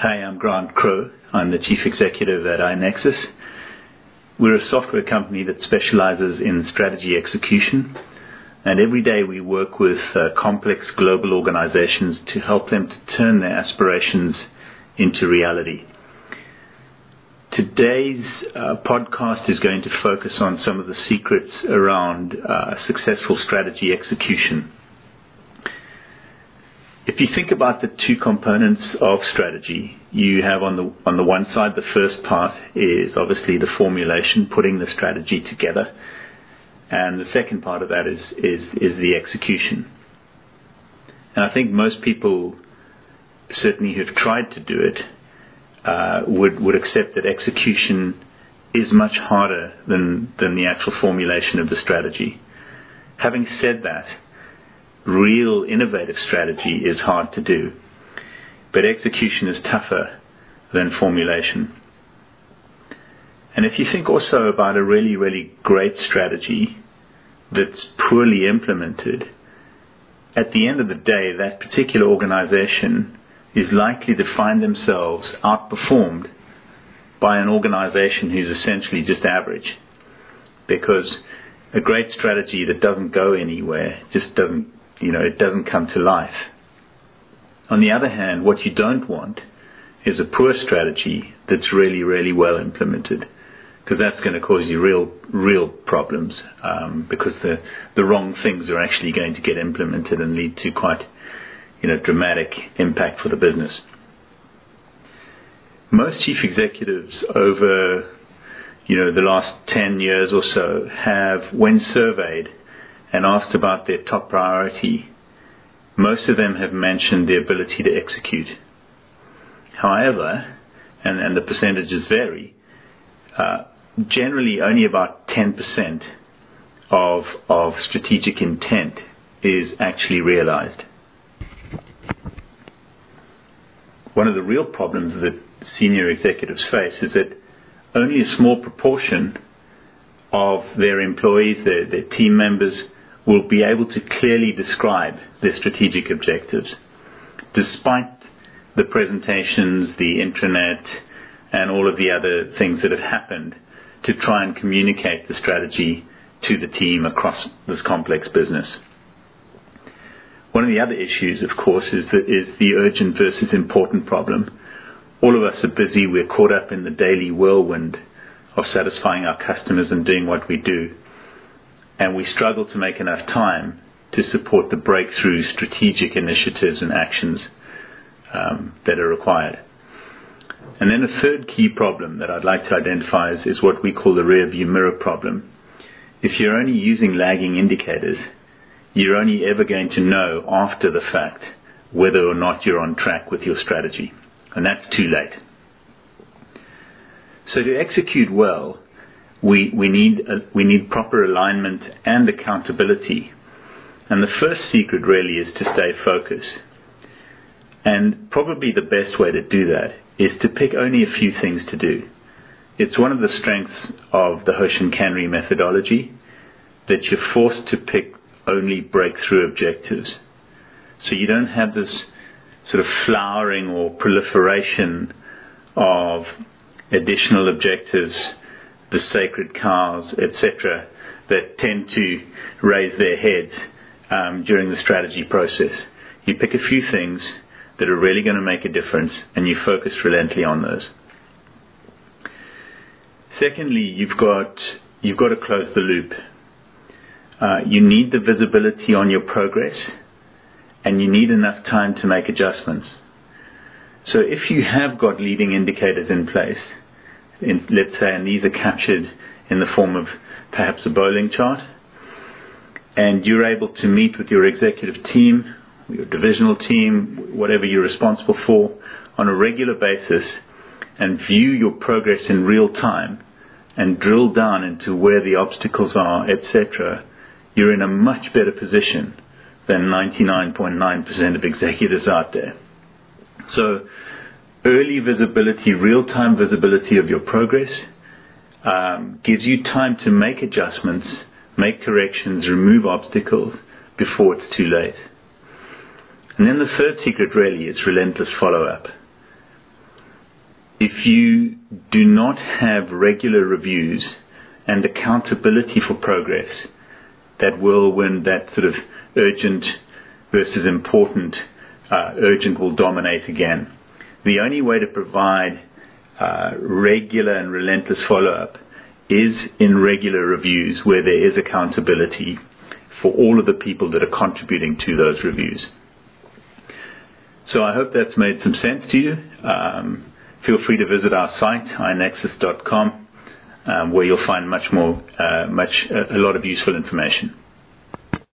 Hey, I'm Grant Crowe. I'm the Chief Executive at i-nexus. We're a software company that specializes in strategy execution, and every day we work with complex global organizations to help them to turn their aspirations into reality. Today's podcast is going to focus on some of the secrets around successful strategy execution. If you think about the two components of strategy, you have on the one side, the first part is obviously the formulation, putting the strategy together, and the second part of that is the execution. And I think most people, certainly who've tried to do it, would accept that execution is much harder than the actual formulation of the strategy. Having said that, real innovative strategy is hard to do, but execution is tougher than formulation. And if you think also about a really, really great strategy that's poorly implemented, at the end of the day, that particular organization is likely to find themselves outperformed by an organization who's essentially just average, because a great strategy that doesn't go anywhere just doesn't, it doesn't come to life. On the other hand, what you don't want is a poor strategy that's really, really well implemented, because that's going to cause you real problems, because the wrong things are actually going to get implemented and lead to quite, dramatic impact for the business. Most chief executives over, the last 10 years or so have, when surveyed and asked about their top priority, most of them have mentioned the ability to execute. However, and the percentages vary, generally only about 10% of strategic intent is actually realized. One of the real problems that senior executives face is that only a small proportion of their employees, their team members, will be able to clearly describe their strategic objectives, despite the presentations, the intranet, and all of the other things that have happened to try and communicate the strategy to the team across this complex business. One of the other issues, of course, is the urgent versus important problem. All of us are busy. We're caught up in the daily whirlwind of satisfying our customers and doing what we do, and we struggle to make enough time to support the breakthrough strategic initiatives and actions that are required. And then a third key problem that I'd like to identify is what we call the rearview mirror problem. If you're only using lagging indicators, you're only ever going to know after the fact whether or not you're on track with your strategy, and that's too late. So to execute well, we need proper alignment and accountability. And the first secret really is to stay focused. And probably the best way to do that is to pick only a few things to do. It's one of the strengths of the Hoshin Kanri methodology that you're forced to pick only breakthrough objectives. So you don't have this sort of flowering or proliferation of additional objectives, the sacred cows, etc., that tend to raise their heads during the strategy process. You pick a few things that are really going to make a difference, and you focus relentlessly on those. Secondly, you've got to close the loop. You need the visibility on your progress, and you need enough time to make adjustments. So if you have got leading indicators in place, let's say, and these are captured in the form of perhaps a bowling chart, and you're able to meet with your executive team, your divisional team, whatever you're responsible for, on a regular basis, and view your progress in real time and drill down into where the obstacles are, etc., you're in a much better position than 99.9% of executives out there. So early visibility, real-time visibility of your progress gives you time to make adjustments, make corrections, remove obstacles before it's too late. And then the third secret really is relentless follow-up. If you do not have regular reviews and accountability for progress, that whirlwind, that sort of urgent versus important, urgent will dominate again. The only way to provide regular and relentless follow-up is in regular reviews where there is accountability for all of the people that are contributing to those reviews. So I hope that's made some sense to you. Feel free to visit our site, i-nexus.com, where you'll find a lot of useful information.